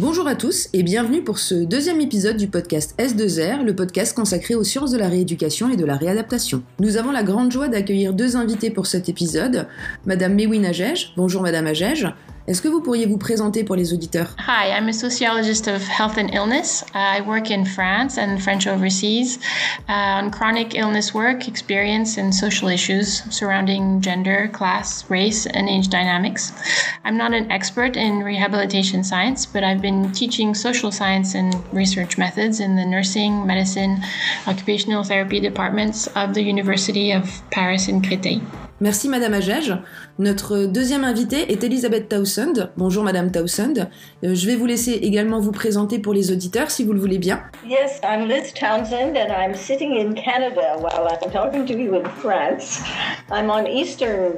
Bonjour à tous et bienvenue pour ce deuxième épisode du podcast S2R, le podcast consacré aux sciences de la rééducation et de la réadaptation. Nous avons la grande joie d'accueillir deux invités pour cet épisode, Madame Meoïn Hagege. Bonjour Madame Hagege. Est-ce que vous pourriez vous présenter pour les auditeurs? Hi, I'm a sociologist of health and illness. I work in France and French overseas on chronic illness work, experience and social issues surrounding gender, class, race and age dynamics. I'm not an expert in rehabilitation science, but I've been teaching social science and research methods in the nursing, medicine, occupational therapy departments of the University of Paris in Créteil. Merci Madame Hagege. Notre deuxième invitée est Elisabeth Townsend. Bonjour Madame Townsend. Je vais vous laisser également vous présenter pour les auditeurs si vous le voulez bien. Yes, I'm Liz Townsend and I'm sitting in Canada while I'm talking to you in France. I'm on the eastern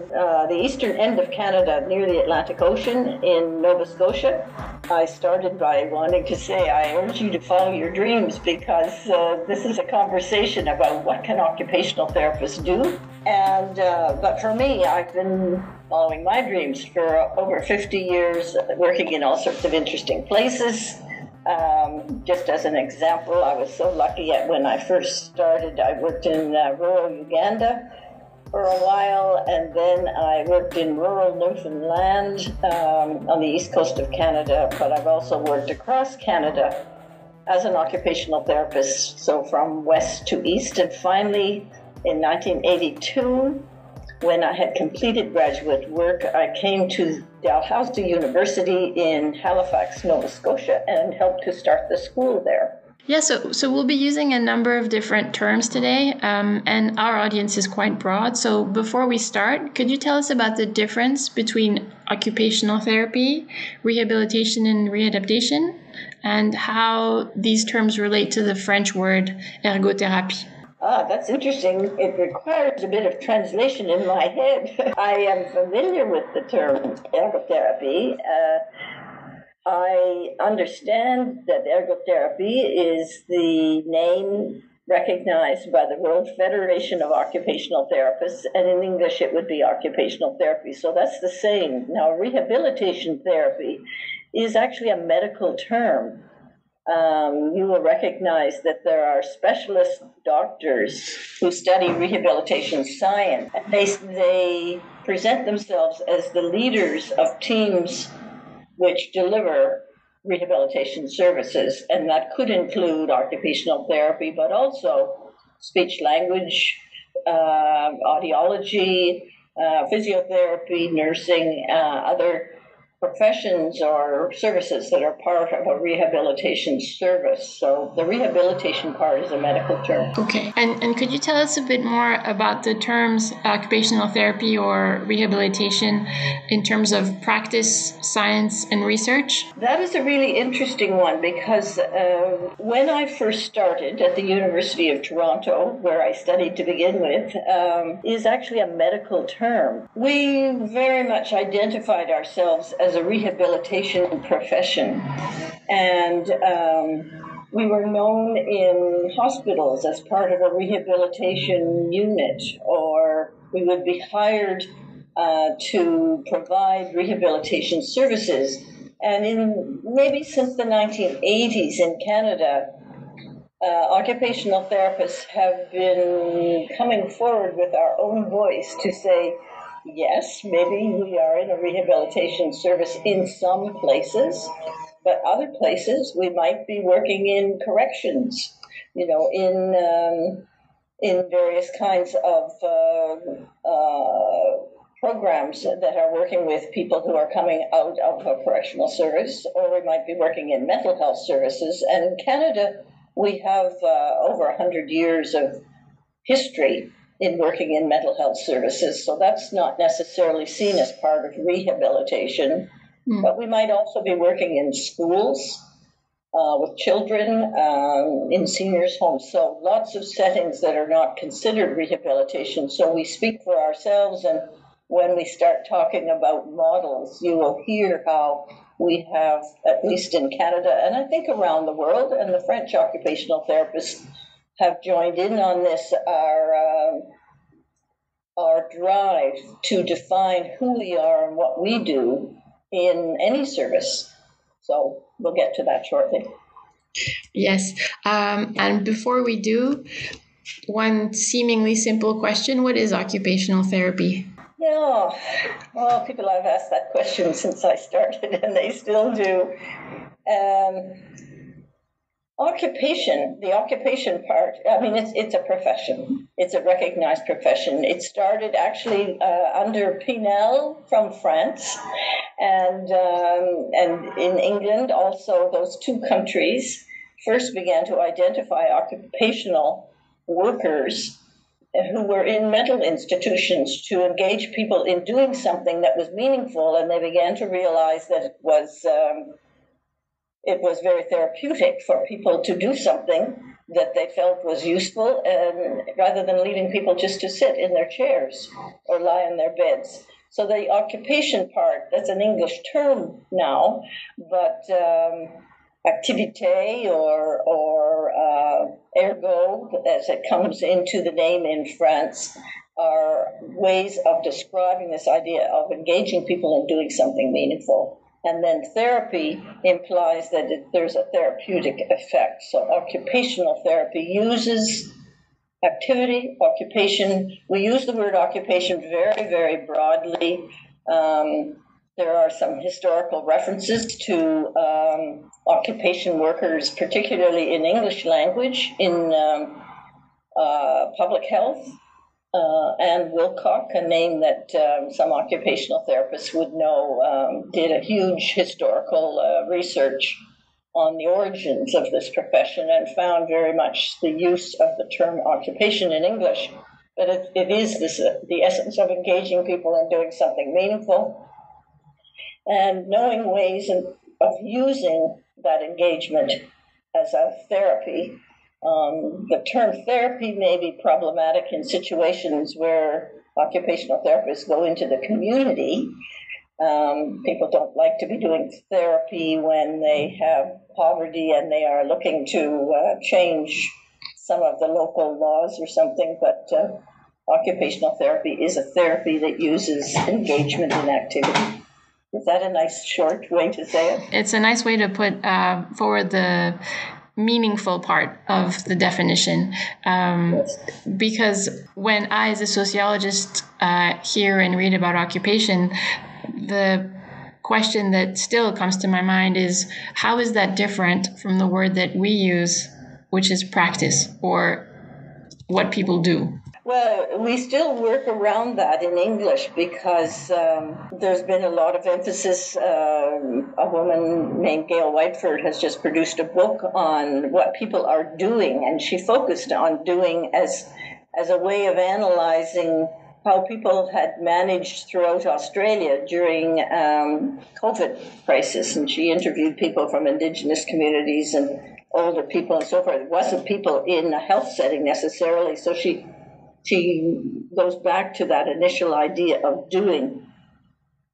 end of Canada near the Atlantic Ocean in Nova Scotia. I started by wanting to say I urge you to follow your dreams because this is a conversation about what can occupational therapists do. And but for me, I've been following my dreams for over 50 years, working in all sorts of interesting places. Just as an example, I was so lucky that when I first started, I worked in rural Uganda for a while, and then I worked in rural Newfoundland on the east coast of Canada, but I've also worked across Canada as an occupational therapist, so from west to east, and finally, in 1982, when I had completed graduate work, I came to Dalhousie University in Halifax, Nova Scotia, and helped to start the school there. Yeah, so we'll be using a number of different terms today, and our audience is quite broad. So before we start, could you tell us about the difference between occupational therapy, rehabilitation and readaptation, and how these terms relate to the French word ergothérapie? Ah, that's interesting. It requires a bit of translation in my head. I am familiar with the term ergotherapy. I understand that ergotherapy is the name recognized by the World Federation of Occupational Therapists, and in English it would be occupational therapy. So that's the same. Now, rehabilitation therapy is actually a medical term. You will recognize that there are specialist doctors who study rehabilitation science. They present themselves as the leaders of teams which deliver rehabilitation services, and that could include occupational therapy, but also speech-language, audiology, physiotherapy, nursing, other professions or services that are part of a rehabilitation service. So the rehabilitation part is a medical term. Okay. And could you tell us a bit more about the terms occupational therapy or rehabilitation in terms of practice, science, and research? That is a really interesting one because when I first started at the University of Toronto, where I studied to begin with, is actually a medical term. We very much identified ourselves as a rehabilitation profession. And we were known in hospitals as part of a rehabilitation unit, or we would be hired to provide rehabilitation services. And in maybe since the 1980s in Canada, occupational therapists have been coming forward with our own voice to say, yes, maybe we are in a rehabilitation service in some places, but other places we might be working in corrections, you know, in various kinds of programs that are working with people who are coming out of a correctional service, or we might be working in mental health services. And in Canada, we have over 100 years of history in working in mental health services. So that's not necessarily seen as part of rehabilitation. Mm. But we might also be working in schools with children, in seniors' homes. So lots of settings that are not considered rehabilitation. So we speak for ourselves, and when we start talking about models, you will hear how we have, at least in Canada, and I think around the world, and the French occupational therapists have joined in on this, our drive to define who we are and what we do in any service. So we'll get to that shortly. Yes. And before we do, one seemingly simple question: what is occupational therapy? Yeah, well, people have asked that question since I started, and they still do. Occupation, the occupation part, I mean, it's a profession. It's a recognized profession. It started actually under Pinel from France, and in England also. Those two countries first began to identify occupational workers who were in mental institutions to engage people in doing something that was meaningful, and they began to realize that it was very therapeutic for people to do something that they felt was useful, and rather than leaving people just to sit in their chairs or lie on their beds. So the occupation part, that's an English term now, but activité or ergo, as it comes into the name in France, are ways of describing this idea of engaging people in doing something meaningful. And then therapy implies that there's a therapeutic effect. So occupational therapy uses activity, occupation. We use the word occupation very, very broadly. There are some historical references to occupation workers, particularly in English language, in public health. Ann Wilcock, a name that some occupational therapists would know, did a huge historical research on the origins of this profession and found very much the use of the term occupation in English. But it is this, the essence of engaging people in doing something meaningful and knowing ways of using that engagement as a therapy. The term therapy may be problematic in situations where occupational therapists go into the community. People don't like to be doing therapy when they have poverty and they are looking to change some of the local laws or something, but occupational therapy is a therapy that uses engagement in activity. Is that a nice short way to say it? It's a nice way to put forward the meaningful part of the definition, because when I, as a sociologist, hear and read about occupation, the question that still comes to my mind is, how is that different from the word that we use, which is practice or what people do? Well, we still work around that in English because there's been a lot of emphasis. A woman named Gail Whiteford has just produced a book on what people are doing, and she focused on doing as a way of analyzing how people had managed throughout Australia during COVID crisis. And she interviewed people from Indigenous communities and older people and so forth. It wasn't people in a health setting necessarily, so she goes back to that initial idea of doing.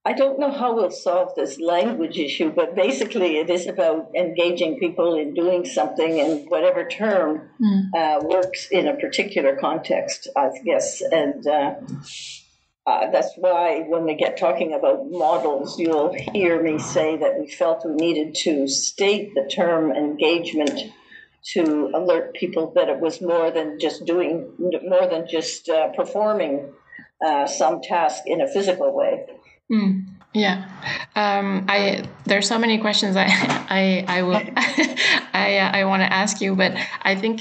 I don't know how we'll solve this language issue, but basically it is about engaging people in doing something, and whatever term works in a particular context, I guess. And that's why when we get talking about models, you'll hear me say that we felt we needed to state the term engagement to alert people that it was more than just doing, more than just performing some task in a physical way. Mm, yeah. There's so many questions I want to ask you, but I think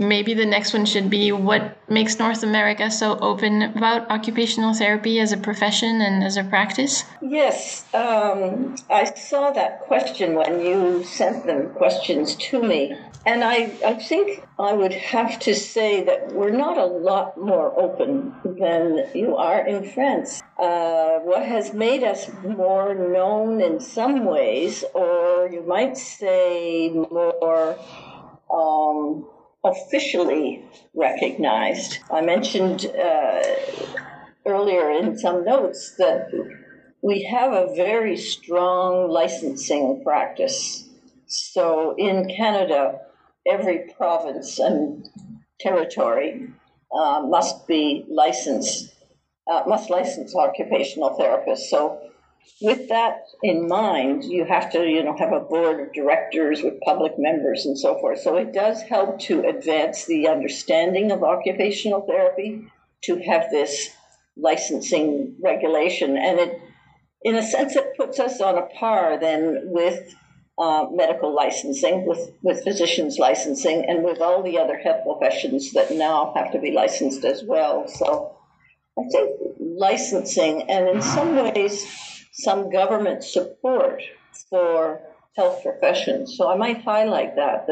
maybe the next one should be what makes North America so open about occupational therapy as a profession and as a practice? Yes. I saw that question when you sent them questions to me. And I think I would have to say that we're not a lot more open than you are in France. What has made us more known in some ways, or you might say more officially recognized. I mentioned earlier in some notes that we have a very strong licensing practice. So in Canada, every province and territory must license occupational therapists. So with that in mind, you have to, have a board of directors with public members and so forth. So it does help to advance the understanding of occupational therapy to have this licensing regulation. And it, in a sense, it puts us on a par then with medical licensing, with physicians licensing, and with all the other health professions that now have to be licensed as well. So I think licensing and in some ways some government support for health professions. So I might highlight that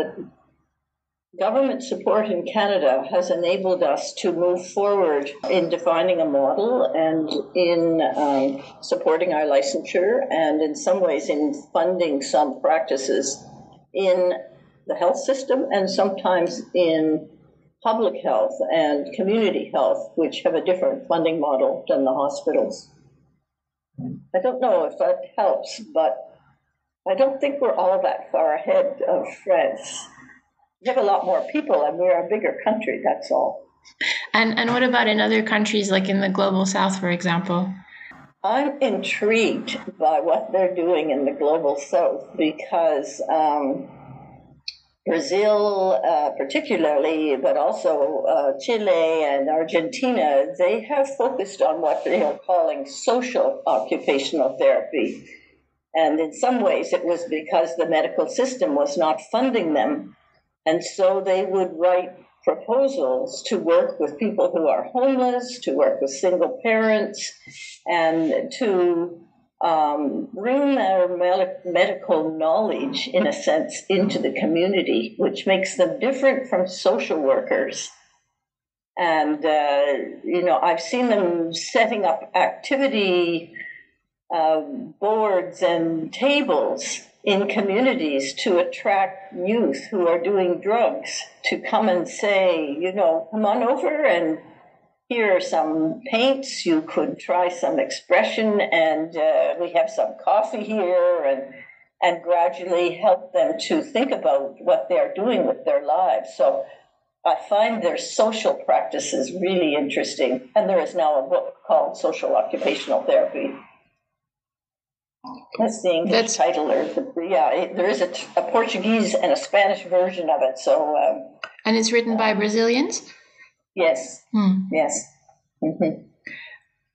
government support in Canada has enabled us to move forward in defining a model and in supporting our licensure and in some ways in funding some practices in the health system and sometimes in public health and community health, which have a different funding model than the hospitals. I don't know if that helps, but I don't think we're all that far ahead of France. We have a lot more people and we're a bigger country, that's all. And what about in other countries, like in the Global South, for example? I'm intrigued by what they're doing in the Global South because Brazil particularly, but also Chile and Argentina, they have focused on what they are calling social occupational therapy. And in some ways it was because the medical system was not funding them. And so they would write proposals to work with people who are homeless, to work with single parents, and to bring their medical knowledge, in a sense, into the community, which makes them different from social workers. And, I've seen them setting up activity boards and tables in communities to attract youth who are doing drugs to come and say, come on over and here are some paints, you could try some expression, and we have some coffee here, and gradually help them to think about what they're doing with their lives. So I find their social practices really interesting. And there is now a book called Social Occupational Therapy. That's the English title. There is a Portuguese and a Spanish version of it. So, and it's written by Brazilians? Yes. Hmm. Yes. Mm-hmm.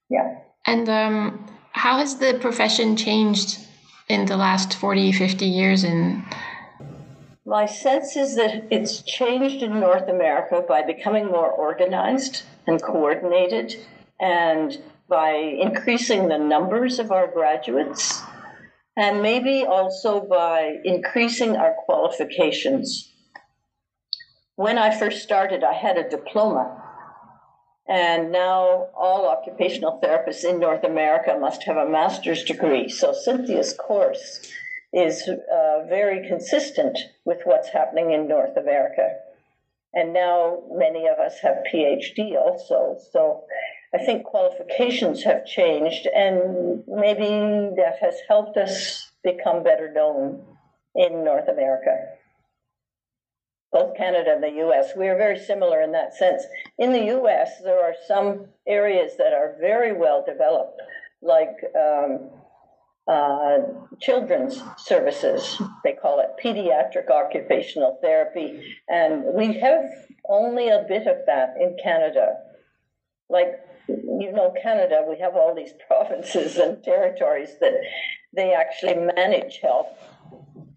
Yeah. And how has the profession changed in the last 40, 50 years? My sense is that it's changed in North America by becoming more organized and coordinated and by increasing the numbers of our graduates, and maybe also by increasing our qualifications. When I first started, I had a diploma, and now all occupational therapists in North America must have a master's degree. So Cynthia's course is very consistent with what's happening in North America. And now many of us have PhD also, so I think qualifications have changed, and maybe that has helped us become better known in North America. Both Canada and the U.S., we are very similar in that sense. In the U.S., there are some areas that are very well developed, like children's services. They call it pediatric occupational therapy, and we have only a bit of that in Canada. Canada, we have all these provinces and territories that they actually manage health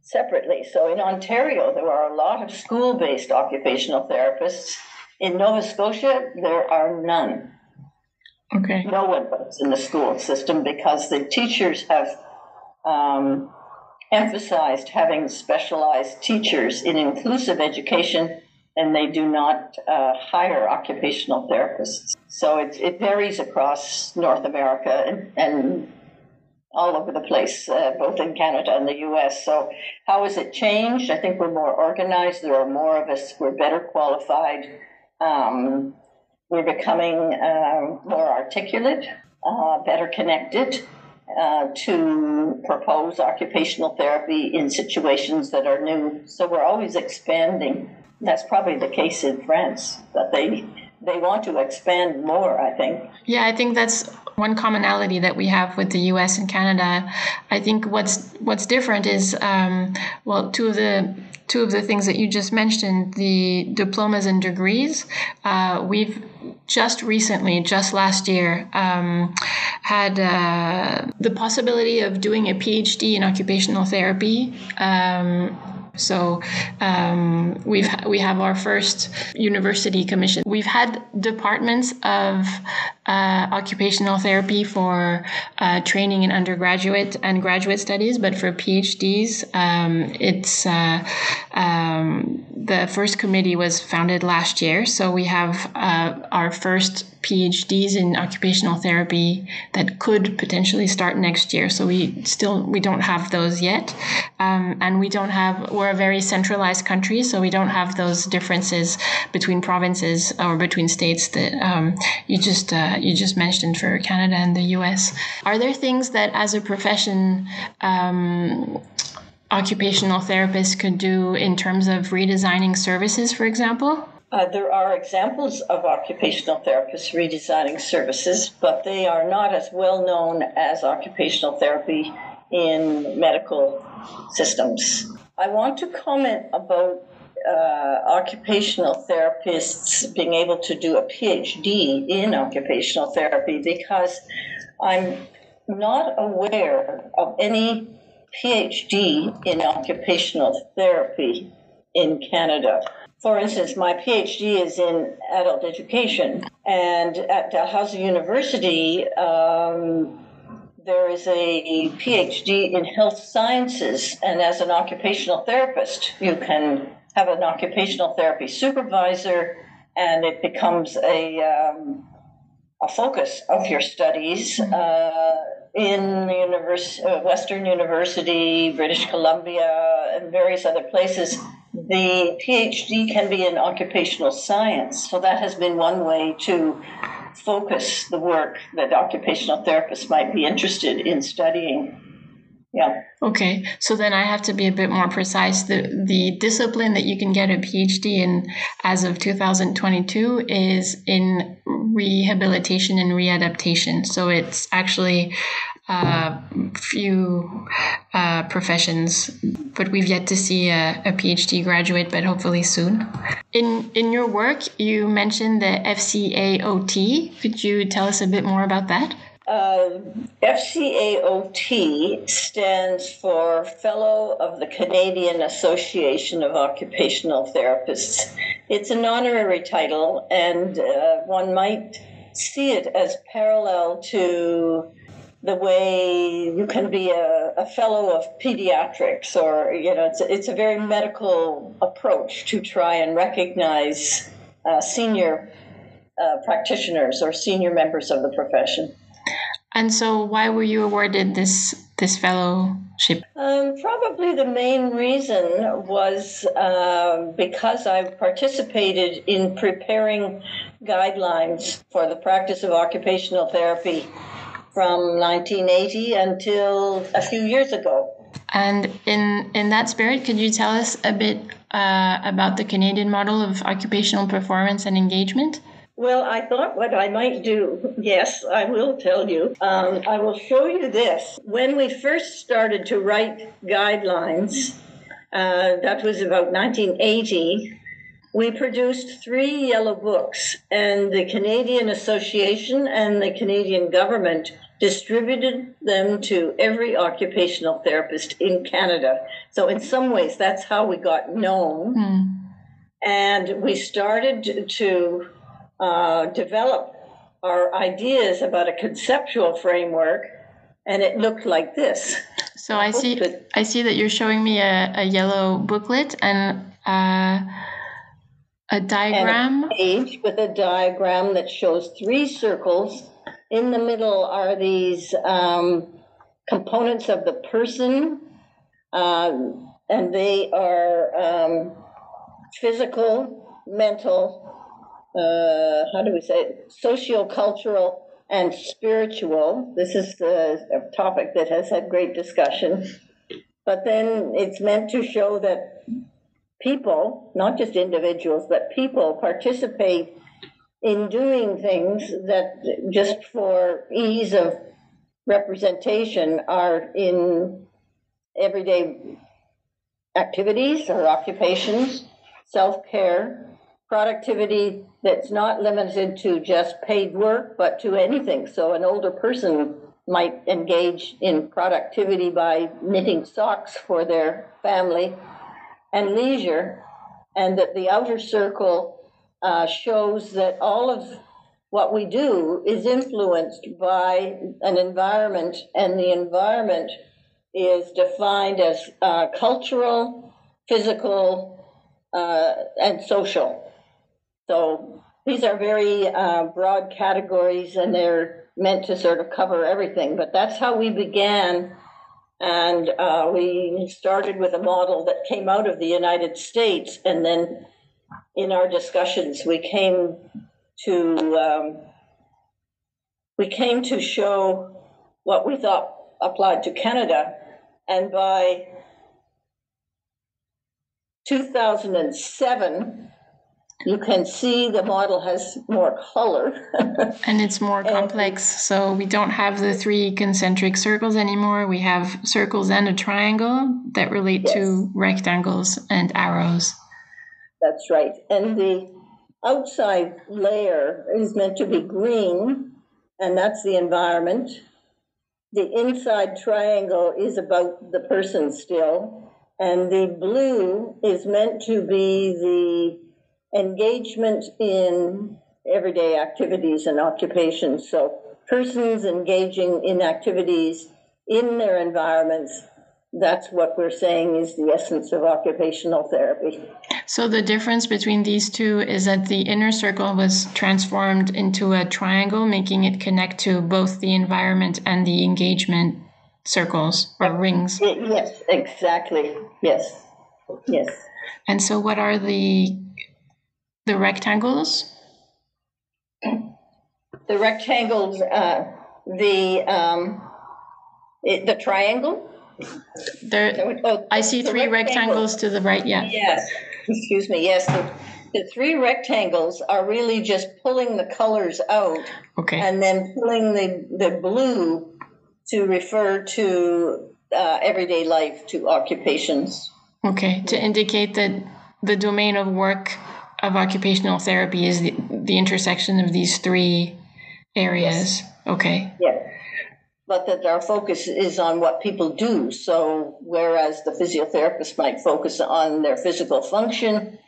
separately. So in Ontario, there are a lot of school-based occupational therapists. In Nova Scotia, there are none. Okay. No one works in the school system because the teachers have emphasized having specialized teachers in inclusive education, and they do not hire occupational therapists. So it varies across North America and all over the place, both in Canada and the U.S. So how has it changed? I think we're more organized. There are more of us. We're better qualified. We're becoming more articulate, better connected to propose occupational therapy in situations that are new. So we're always expanding. That's probably the case in France, that they they want to expand more, I think. Yeah, I think that's one commonality that we have with the US and Canada. I think what's different is, well, two of the things that you just mentioned, the diplomas and degrees. We've just recently, just last year, had the possibility of doing a PhD in occupational therapy. So we have our first university commission. We've had departments of occupational therapy for training in undergraduate and graduate studies, but for PhDs, the first committee was founded last year. So we have our first PhDs in occupational therapy that could potentially start next year. So we don't have those yet. And we're a very centralized country, so we don't have those differences between provinces or between states that you just mentioned for Canada and the US. Are there things that as a profession, occupational therapists could do in terms of redesigning services, for example? There are examples of occupational therapists redesigning services, but they are not as well known as occupational therapy in medical systems. I want to comment about occupational therapists being able to do a PhD in occupational therapy, because I'm not aware of any PhD in occupational therapy in Canada. For instance, my PhD is in adult education, and at Dalhousie University, there is a PhD in health sciences, and as an occupational therapist, you can have an occupational therapy supervisor, and it becomes a focus of your studies in the Western University, British Columbia, and various other places. The PhD can be in occupational science, so that has been one way to focus the work that occupational therapists might be interested in studying. Yeah. Okay, so then I have to be a bit more precise. The discipline that you can get a PhD in as of 2022 is in rehabilitation and readaptation. So it's actually few professions, but we've yet to see a PhD graduate, but hopefully soon. In your work, you mentioned the FCAOT. Could you tell us a bit more about that? FCAOT stands for Fellow of the Canadian Association of Occupational Therapists. It's an honorary title, and one might see it as parallel to the way you can be a fellow of pediatrics, or, you know, it's a very medical approach to try and recognize senior practitioners or senior members of the profession. And so why were you awarded this fellowship? Probably the main reason was because I participated in preparing guidelines for the practice of occupational therapy from 1980 until a few years ago. And in that spirit, could you tell us a bit about the Canadian model of occupational performance and engagement? Well, I thought what I might do, yes, I will tell you. I will show you this. When we first started to write guidelines, that was about 1980, we produced 3 yellow books, and the Canadian Association and the Canadian government distributed them to every occupational therapist in Canada. So in some ways, that's how we got known. Mm. And we started to develop our ideas about a conceptual framework, and it looked like this. So I see that you're showing me a yellow booklet and a diagram. And a page with a diagram that shows 3 circles. In the middle are these components of the person, and they are physical, mental, sociocultural, and spiritual. This is a topic that has had great discussion. But then it's meant to show that people, not just individuals, but people participate in doing things that just for ease of representation are in everyday activities or occupations, self-care, productivity that's not limited to just paid work, but to anything. So an older person might engage in productivity by knitting socks for their family and leisure, and that the outer circle shows that all of what we do is influenced by an environment, and the environment is defined as cultural, physical, and social. So these are very broad categories, and they're meant to sort of cover everything. But that's how we began, and we started with a model that came out of the United States, and then in our discussions we came to show what we thought applied to Canada. And by 2007, you can see the model has more color. And it's more complex. So we don't have the three concentric circles anymore. We have circles and a triangle that relate to rectangles and arrows. That's right. And the outside layer is meant to be green, and that's the environment. The inside triangle is about the person still, and the blue is meant to be the engagement in everyday activities and occupations. So persons engaging in activities in their environments, that's what we're saying is the essence of occupational therapy. So the difference between these two is that the inner circle was transformed into a triangle, making it connect to both the environment and the engagement circles or rings. Yes, exactly. Yes. Yes. And so what are the rectangles? The rectangles, the triangle. I see three rectangles to the right. Yeah. Yes. Excuse me. Yes. The three rectangles are really just pulling the colors out. Okay. And then pulling the blue to refer to everyday life, to occupations. Okay. To indicate that the domain of work of occupational therapy is the intersection of these three areas. Yes. Okay. Yeah. But that our focus is on what people do. So whereas the physiotherapist might focus on their physical function,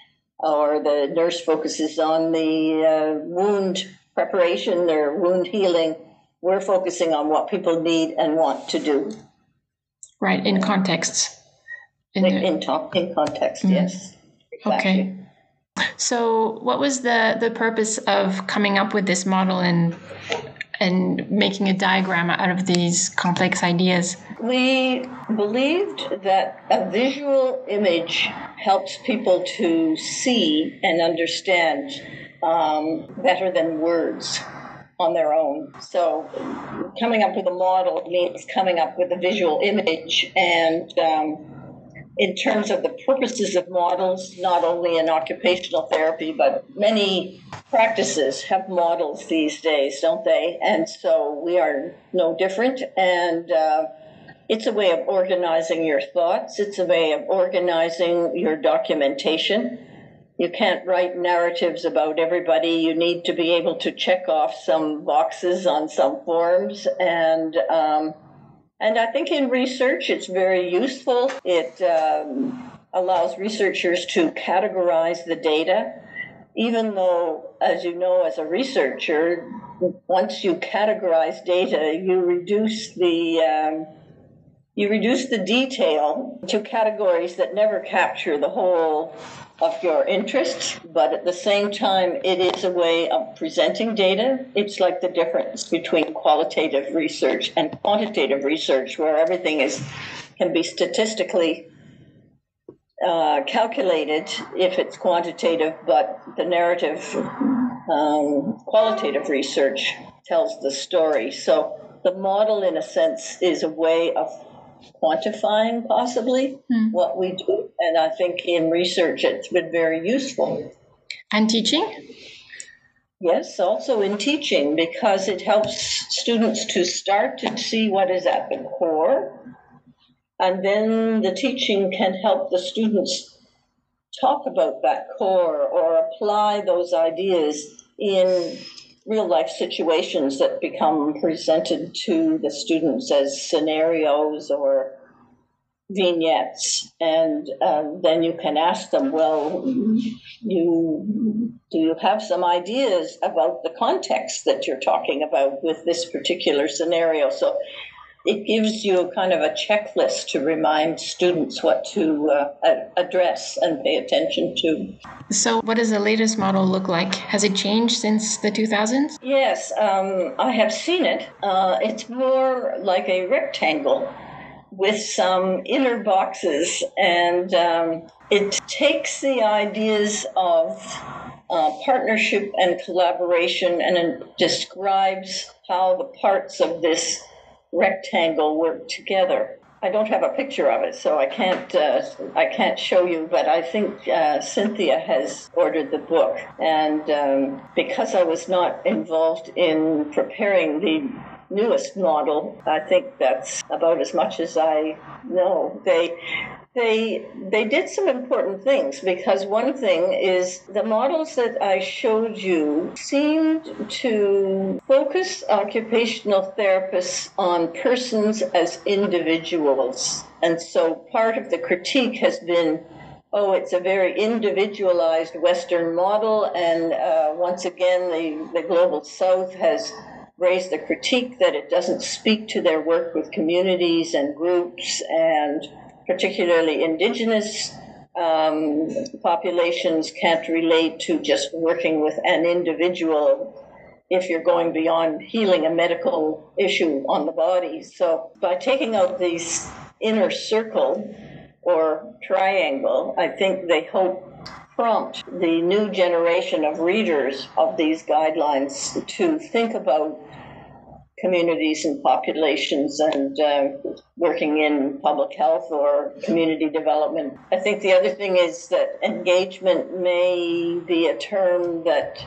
or the nurse focuses on the wound preparation or wound healing, we're focusing on what people need and want to do. Right, in contexts. In context, yes. Exactly. Okay. So what was the purpose of coming up with this model and making a diagram out of these complex ideas? We believed that a visual image helps people to see and understand better than words on their own. So coming up with a model means coming up with a visual image. And in terms of the purposes of models, not only in occupational therapy, but many practices have models these days, don't they? And so we are no different. And it's a way of organizing your thoughts. It's a way of organizing your documentation. You can't write narratives about everybody. You need to be able to check off some boxes on some forms. And I think in research, it's very useful. It allows researchers to categorize the data, even though, as you know, as a researcher, once you categorize data, you reduce the detail to categories that never capture the whole of your interests. But at the same time, it is a way of presenting data. It's like the difference between qualitative research and quantitative research, where everything can be statistically calculated if it's quantitative, but the narrative qualitative research tells the story. So the model, in a sense, is a way of quantifying possibly what we do, and I think in research it's been very useful. And teaching? Yes, also in teaching, because it helps students to start to see what is at the core, and then the teaching can help the students talk about that core or apply those ideas in real life situations that become presented to the students as scenarios or vignettes. And then you can ask them, well, do you have some ideas about the context that you're talking about with this particular scenario? So it gives you kind of a checklist to remind students what to address and pay attention to. So what does the latest model look like? Has it changed since the 2000s? Yes, I have seen it. It's more like a rectangle with some inner boxes, and it takes the ideas of partnership and collaboration, and it describes how the parts of this rectangle work together. I don't have a picture of it, so I can't show you, but I think Cynthia has ordered the book, and because I was not involved in preparing the newest model, I think that's about as much as I know. They did some important things, because one thing is the models that I showed you seemed to focus occupational therapists on persons as individuals. And so part of the critique has been, oh, it's a very individualized Western model, and once again the Global South has raised the critique that it doesn't speak to their work with communities and groups, and particularly Indigenous populations can't relate to just working with an individual if you're going beyond healing a medical issue on the body. So by taking out these inner circle or triangle, I think they hope prompt the new generation of readers of these guidelines to think about communities and populations and working in public health or community development. I think the other thing is that engagement may be a term that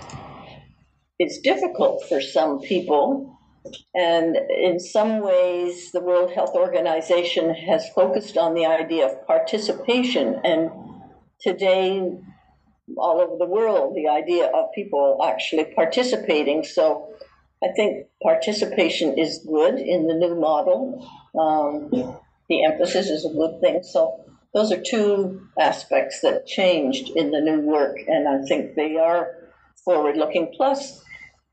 is difficult for some people. And in some ways, the World Health Organization has focused on the idea of participation, and today, all over the world, the idea of people actually participating. So I think participation is good in the new model. The emphasis is a good thing. So those are two aspects that changed in the new work, and I think they are forward-looking. Plus,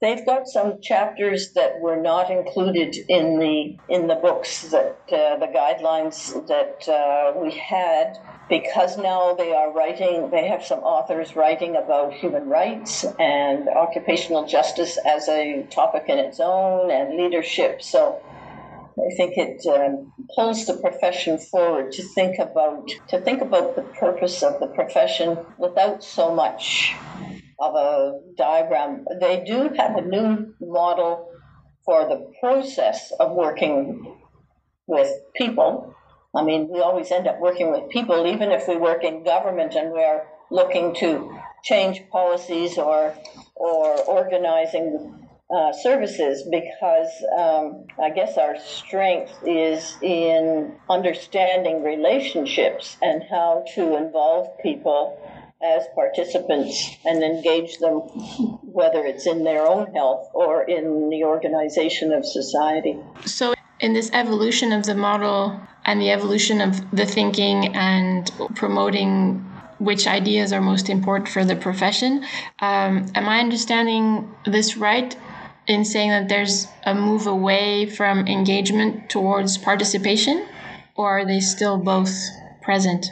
they've got some chapters that were not included in the books, that the guidelines that we had, because now they are writing, they have some authors writing about human rights and occupational justice as a topic in its own, and leadership. So I think it pulls the profession forward to think about the purpose of the profession without so much of a diagram. They do have a new model for the process of working with people. I mean, we always end up working with people, even if we work in government and we're looking to change policies or organizing services, because I guess our strength is in understanding relationships and how to involve people as participants and engage them, whether it's in their own health or in the organization of society. So in this evolution of the model and the evolution of the thinking and promoting which ideas are most important for the profession, am I understanding this right in saying that there's a move away from engagement towards participation, or are they still both present?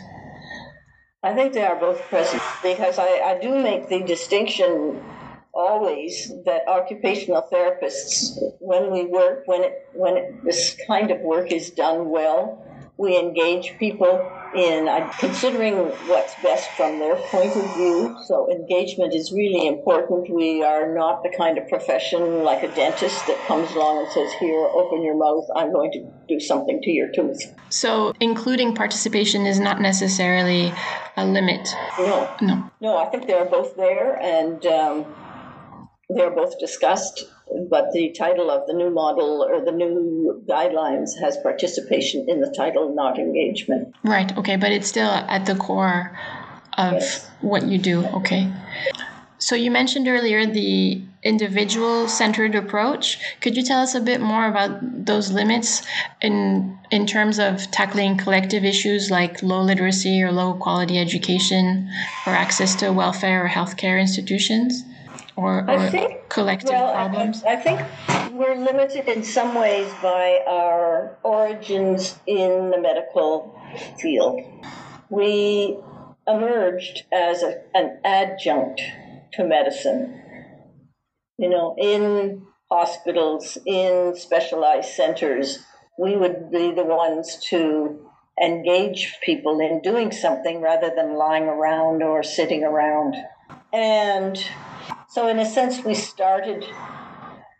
I think they are both present, because I do make the distinction always that occupational therapists, when we work, this kind of work is done well, we engage people in considering what's best from their point of view. So engagement is really important. We are not the kind of profession like a dentist that comes along and says, here, open your mouth, I'm going to do something to your tooth. So including participation is not necessarily a limit. No. I think they're both there, and They're both discussed, but the title of the new model or the new guidelines has participation in the title, not engagement. Right. Okay. But it's still at the core of what you do. Okay. So you mentioned earlier the individual-centered approach. Could you tell us a bit more about those limits in terms of tackling collective issues like low literacy or low quality education or access to welfare or healthcare institutions or collective problems? I think we're limited in some ways by our origins in the medical field. We emerged as an adjunct to medicine, you know, in hospitals, in specialized centers. We would be the ones to engage people in doing something rather than lying around or sitting around. And so in a sense, we started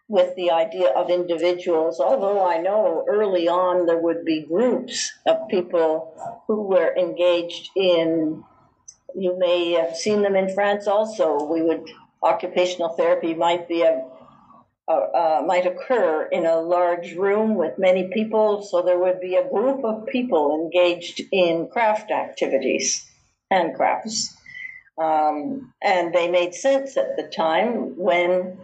with the idea of individuals, although I know early on there would be groups of people who were engaged in. You may have seen them in France also. Occupational therapy might be might occur in a large room with many people, so there would be a group of people engaged in craft activities, handcrafts. And they made sense at the time when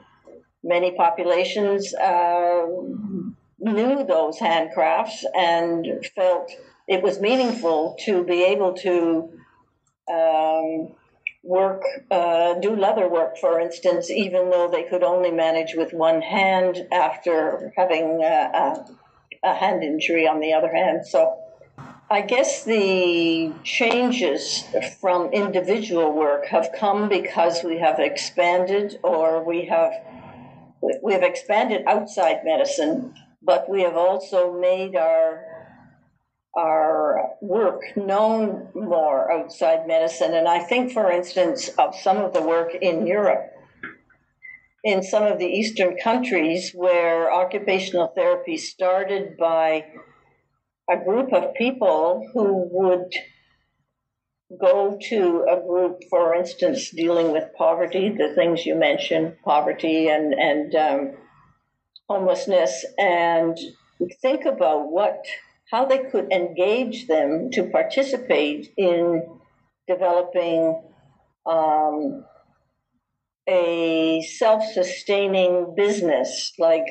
many populations knew those handcrafts and felt it was meaningful to be able to do leather work, for instance, even though they could only manage with one hand after having a hand injury on the other hand. So I guess the changes from individual work have come because we have expanded, or we have expanded outside medicine, but we have also made our work known more outside medicine. And I think, for instance, of some of the work in Europe, in some of the Eastern countries where occupational therapy started by a group of people who would go to a group, for instance, dealing with poverty, the things you mentioned, poverty and homelessness, and think about how they could engage them to participate in developing a self-sustaining business, like,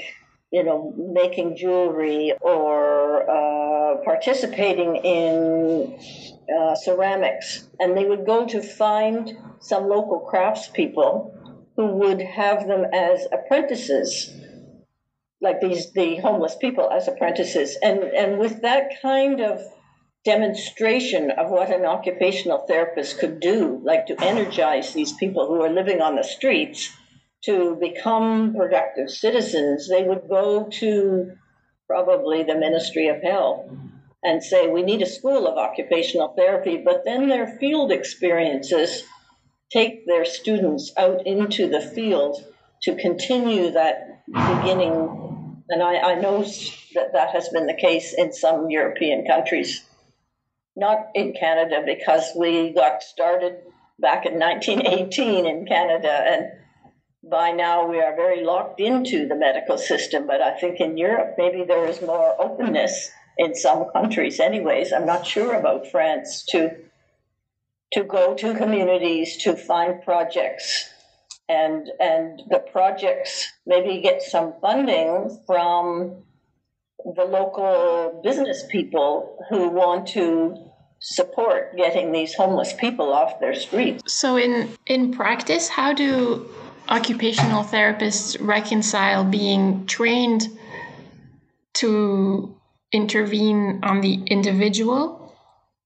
you know, making jewelry or participating in ceramics. And they would go to find some local craftspeople who would have them as apprentices, like the homeless people as apprentices. And with that kind of demonstration of what an occupational therapist could do, like to energize these people who are living on the streets to become productive citizens, they would go to probably the Ministry of Health and say, we need a school of occupational therapy, but then their field experiences take their students out into the field to continue that beginning. And I know that has been the case in some European countries, not in Canada, because we got started back in 1918 in Canada, and by now we are very locked into the medical system. But I think in Europe, maybe there is more openness in some countries anyways. I'm not sure about France, to go to communities, to find projects, and the projects maybe get some funding from the local business people who want to support getting these homeless people off their streets. So in practice, how do occupational therapists reconcile being trained to intervene on the individual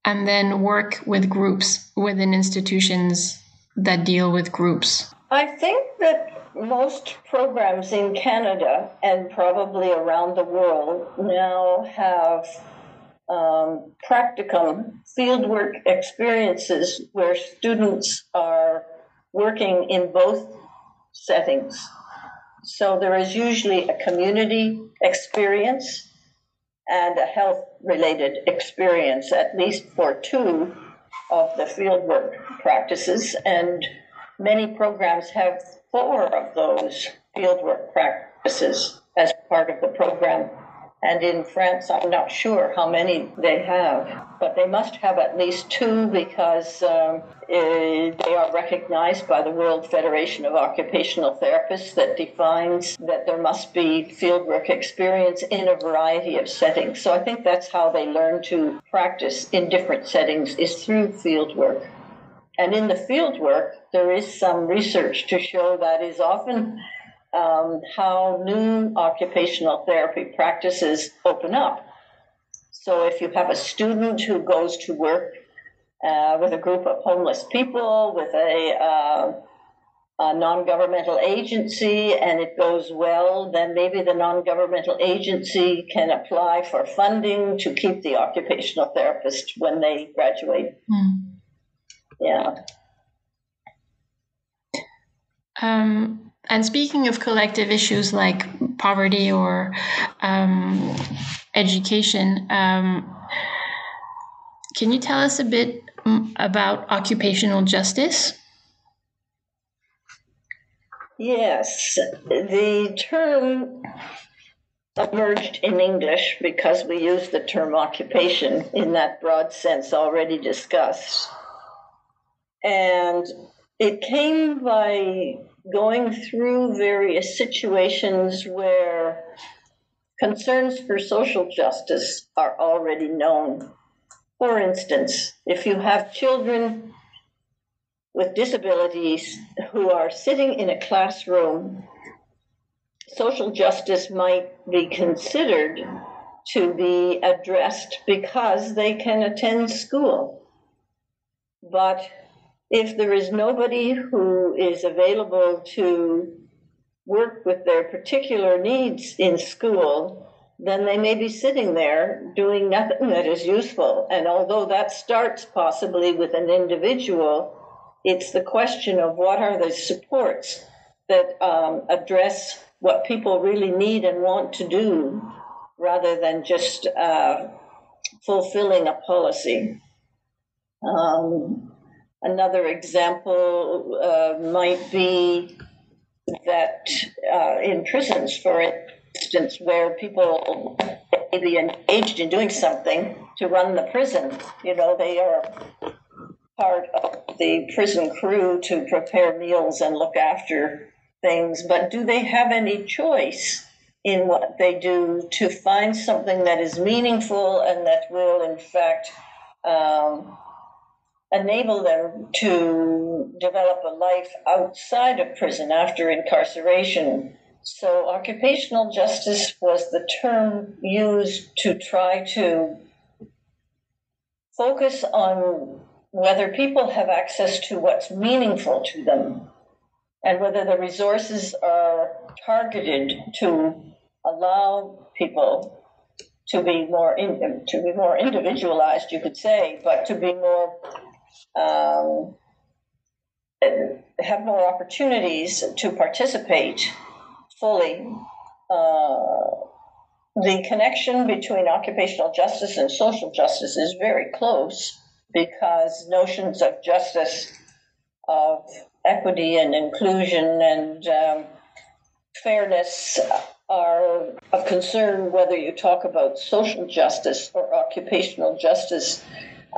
and then work with groups within institutions that deal with groups? I think that most programs in Canada and probably around the world now have practicum fieldwork experiences where students are working in both settings. So there is usually a community experience and a health-related experience, at least for two of the fieldwork practices. And many programs have 4 of those fieldwork practices as part of the program. And in France, I'm not sure how many they have, but they must have at least 2 because they are recognized by the World Federation of Occupational Therapists that defines that there must be fieldwork experience in a variety of settings. So I think that's how they learn to practice in different settings, is through fieldwork. And in the fieldwork, there is some research to show that is often how new occupational therapy practices open up. So if you have a student who goes to work with a group of homeless people, with a non-governmental agency, and it goes well, then maybe the non-governmental agency can apply for funding to keep the occupational therapist when they graduate. Mm. Yeah. And speaking of collective issues like poverty or education, can you tell us a bit about occupational justice? Yes, the term emerged in English because we use the term occupation in that broad sense already discussed. And it came by going through various situations where concerns for social justice are already known. For instance, if you have children with disabilities who are sitting in a classroom, social justice might be considered to be addressed because they can attend school. But if there is nobody who is available to work with their particular needs in school, then they may be sitting there doing nothing that is useful. And although that starts possibly with an individual, it's the question of what are the supports that address what people really need and want to do rather than just fulfilling a policy. Another example might be that in prisons, for instance, where people may be engaged in doing something to run the prison. You know, they are part of the prison crew to prepare meals and look after things, but do they have any choice in what they do to find something that is meaningful and that will, in fact, enable them to develop a life outside of prison after incarceration? So occupational justice was the term used to try to focus on whether people have access to what's meaningful to them and whether the resources are targeted to allow people to be more individualized, you could say, but to be more have more opportunities to participate fully. The connection between occupational justice and social justice is very close because notions of justice, of equity and inclusion and fairness are of concern whether you talk about social justice or occupational justice.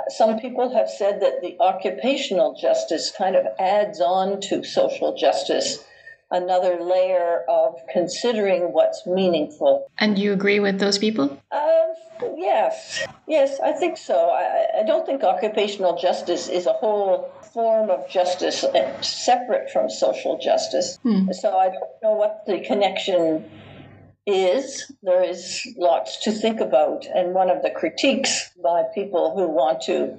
Some people have said that the occupational justice kind of adds on to social justice, another layer of considering what's meaningful. And you agree with those people? Yes, I think so. I don't think occupational justice is a whole form of justice separate from social justice. Hmm. So I don't know what the connection is. There is lots to think about, and one of the critiques by people who want to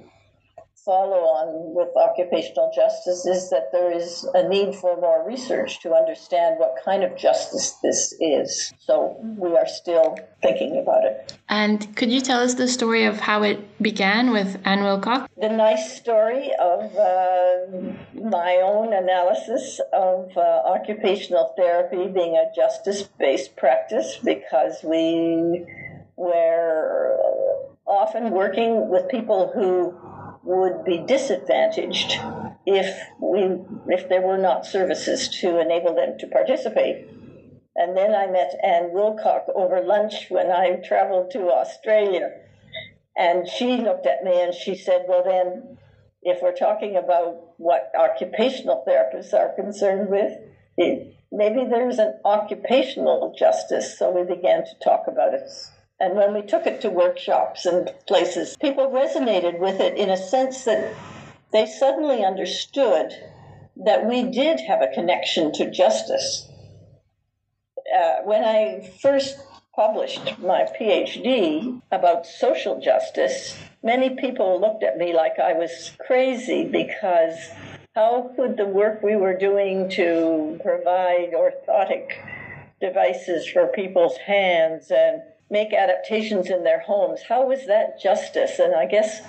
follow on with occupational justice is that there is a need for more research to understand what kind of justice this is. So we are still thinking about it. And could you tell us the story of how it began with Ann Wilcock? The nice story of my own analysis of occupational therapy being a justice-based practice, because we were often working with people who would be disadvantaged if there were not services to enable them to participate. And then I met Ann Wilcock over lunch when I traveled to Australia. And she looked at me and she said, well, then, if we're talking about what occupational therapists are concerned with, maybe there's an occupational justice. So we began to talk about it. And when we took it to workshops and places, people resonated with it in a sense that they suddenly understood that we did have a connection to justice. When I first published my PhD about social justice, many people looked at me like I was crazy, because how could the work we were doing to provide orthotic devices for people's hands and make adaptations in their homes, how was that justice? And I guess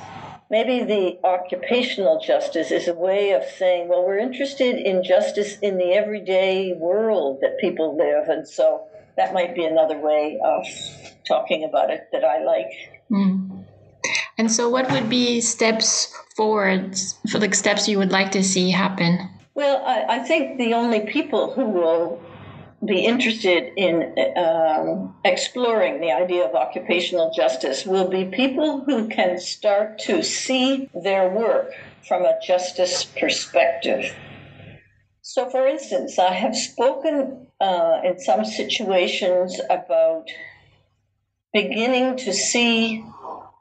maybe the occupational justice is a way of saying, well, we're interested in justice in the everyday world that people live, and so that might be another way of talking about it that I like. Mm. And so what would be steps forward, for the steps you would like to see happen? Well, I think the only people who will be interested in exploring the idea of occupational justice will be people who can start to see their work from a justice perspective. So, for instance, I have spoken in some situations about beginning to see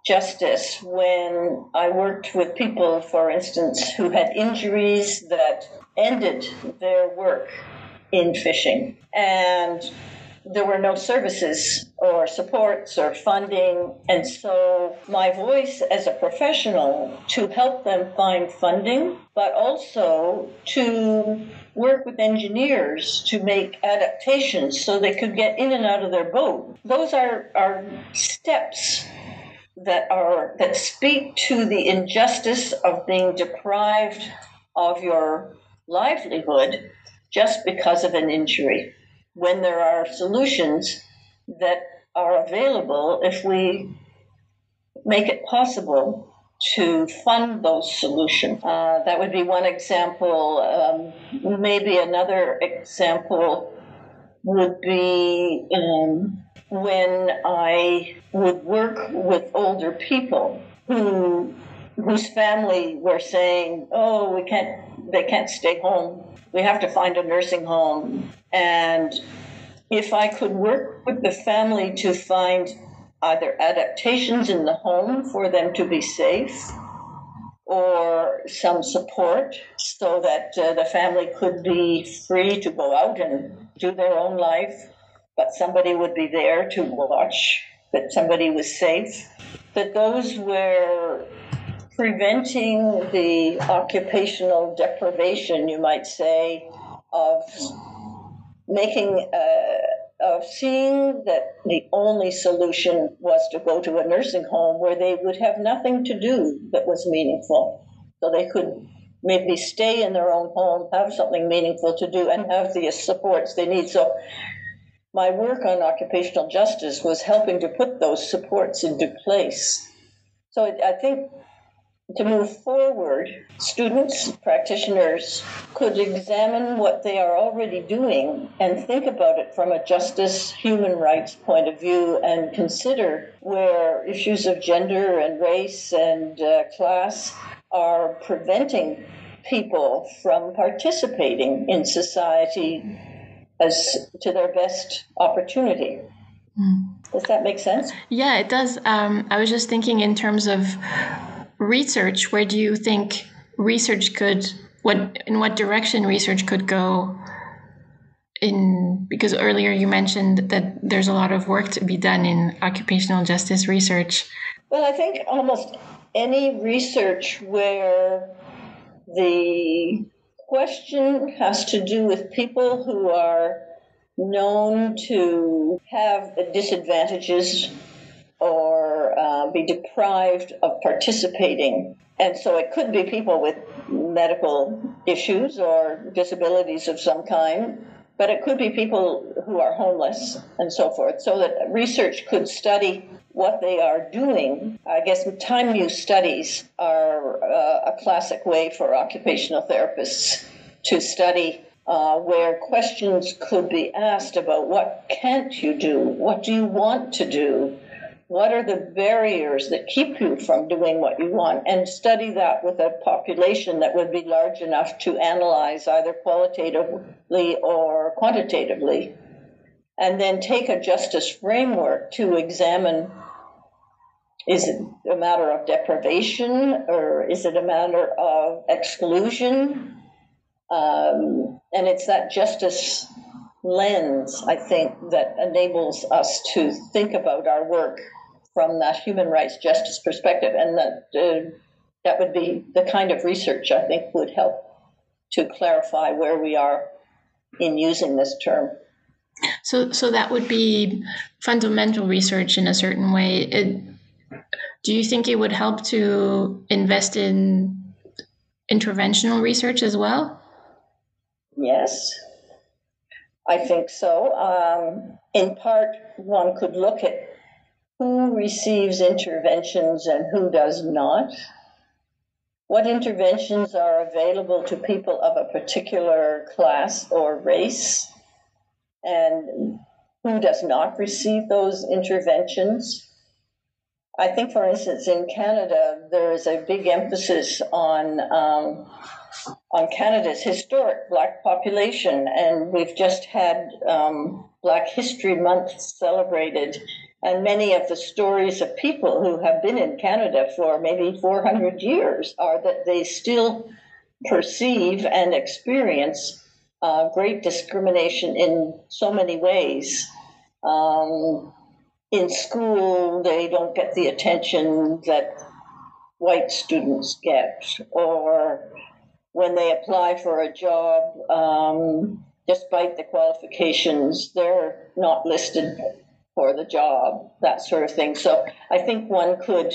justice when I worked with people, for instance, who had injuries that ended their work in fishing, and there were no services or supports or funding. And so my voice as a professional to help them find funding, but also to work with engineers to make adaptations so they could get in and out of their boat. Those are steps that speak to the injustice of being deprived of your livelihood just because of an injury, when there are solutions that are available if we make it possible to fund those solutions. That would be one example. Maybe another example would be when I would work with older people whose family were saying, oh, they can't stay home. We have to find a nursing home. And if I could work with the family to find either adaptations in the home for them to be safe, or some support so that the family could be free to go out and do their own life, but somebody would be there to watch, that somebody was safe, that those were preventing the occupational deprivation, you might say, of seeing that the only solution was to go to a nursing home where they would have nothing to do that was meaningful. So they could maybe stay in their own home, have something meaningful to do, and have the supports they need. So my work on occupational justice was helping to put those supports into place. So I think, to move forward, students, practitioners could examine what they are already doing and think about it from a justice, human rights point of view, and consider where issues of gender and race and class are preventing people from participating in society as to their best opportunity. Mm. Does that make sense? Yeah, it does. I was just thinking in terms of research, where do you think research in what direction research could go in? Because earlier you mentioned that there's a lot of work to be done in occupational justice research. Well, I think almost any research where the question has to do with people who are known to have disadvantages or be deprived of participating. And so it could be people with medical issues or disabilities of some kind, but it could be people who are homeless and so forth, so that research could study what they are doing. I guess time use studies are a classic way for occupational therapists to study where questions could be asked about what can't you do, what do you want to do, what are the barriers that keep you from doing what you want, and study that with a population that would be large enough to analyze either qualitatively or quantitatively, and then take a justice framework to examine, is it a matter of deprivation or is it a matter of exclusion? And it's that justice lens, I think, that enables us to think about our work from that human rights justice perspective, and that would be the kind of research I think would help to clarify where we are in using this term. So that would be fundamental research in a certain way. Do you think it would help to invest in interventional research as well? Yes, I think so. In part, one could look at who receives interventions and who does not. What interventions are available to people of a particular class or race, and who does not receive those interventions. I think, for instance, in Canada, there is a big emphasis on Canada's historic Black population, and we've just had Black History Month celebrated, and many of the stories of people who have been in Canada for maybe 400 years are that they still perceive and experience great discrimination in so many ways. In school, they don't get the attention that white students get, or when they apply for a job, despite the qualifications, they're not listed for the job, that sort of thing. So I think one could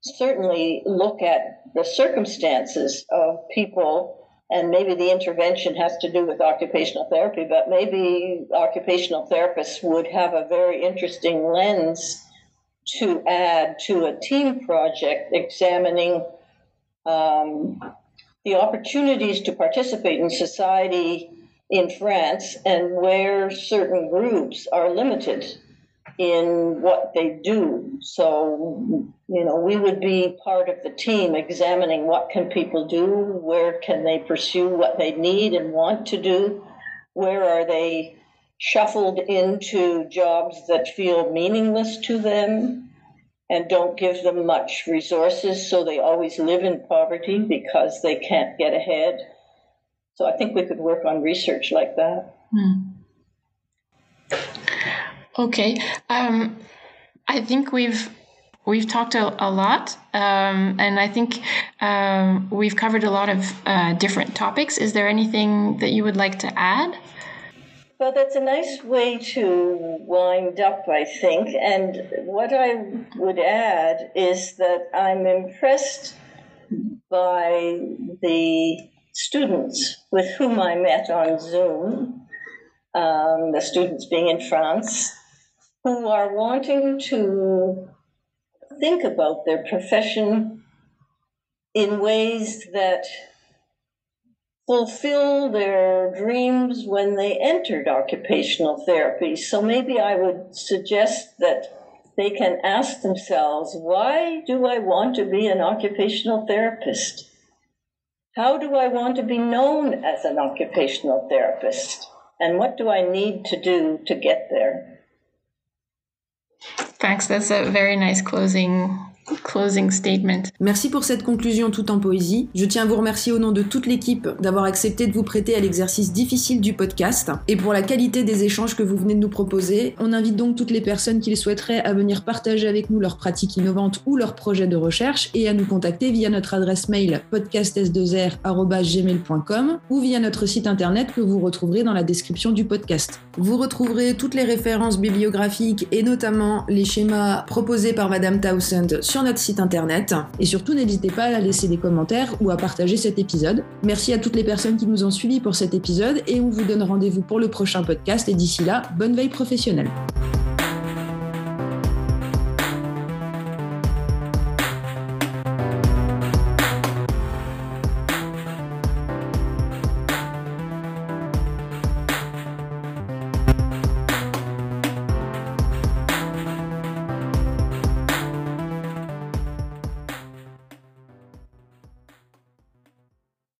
certainly look at the circumstances of people, and maybe the intervention has to do with occupational therapy, but maybe occupational therapists would have a very interesting lens to add to a team project examining the opportunities to participate in society in France and where certain groups are limited in what they do. So, you know, we would be part of the team examining what can people do, where can they pursue what they need and want to do, where are they shuffled into jobs that feel meaningless to them and don't give them much resources, so they always live in poverty because they can't get ahead. So I think we could work on research like that. Okay. I think we've talked a lot, and I think we've covered a lot of different topics. Is there anything that you would like to add? Well, that's a nice way to wind up, I think. And what I would add is that I'm impressed by the students with whom I met on Zoom, the students being in France, who are wanting to think about their profession in ways that fulfill their dreams when they entered occupational therapy. So maybe I would suggest that they can ask themselves, why do I want to be an occupational therapist? How do I want to be known as an occupational therapist? And what do I need to do to get there? Thanks. That's a very nice closing statement. Merci pour cette conclusion tout en poésie. Je tiens à vous remercier au nom de toute l'équipe d'avoir accepté de vous prêter à l'exercice difficile du podcast et pour la qualité des échanges que vous venez de nous proposer. On invite donc toutes les personnes qui le souhaiteraient à venir partager avec nous leurs pratiques innovantes ou leurs projets de recherche et à nous contacter via notre adresse mail podcast.s2r@gmail.com ou via notre site internet que vous retrouverez dans la description du podcast. Vous retrouverez toutes les références bibliographiques et notamment les schémas proposés par Madame Townsend sur notre site internet. Et surtout, n'hésitez pas à laisser des commentaires ou à partager cet épisode. Merci à toutes les personnes qui nous ont suivis pour cet épisode et on vous donne rendez-vous pour le prochain podcast. Et d'ici là, bonne veille professionnelle.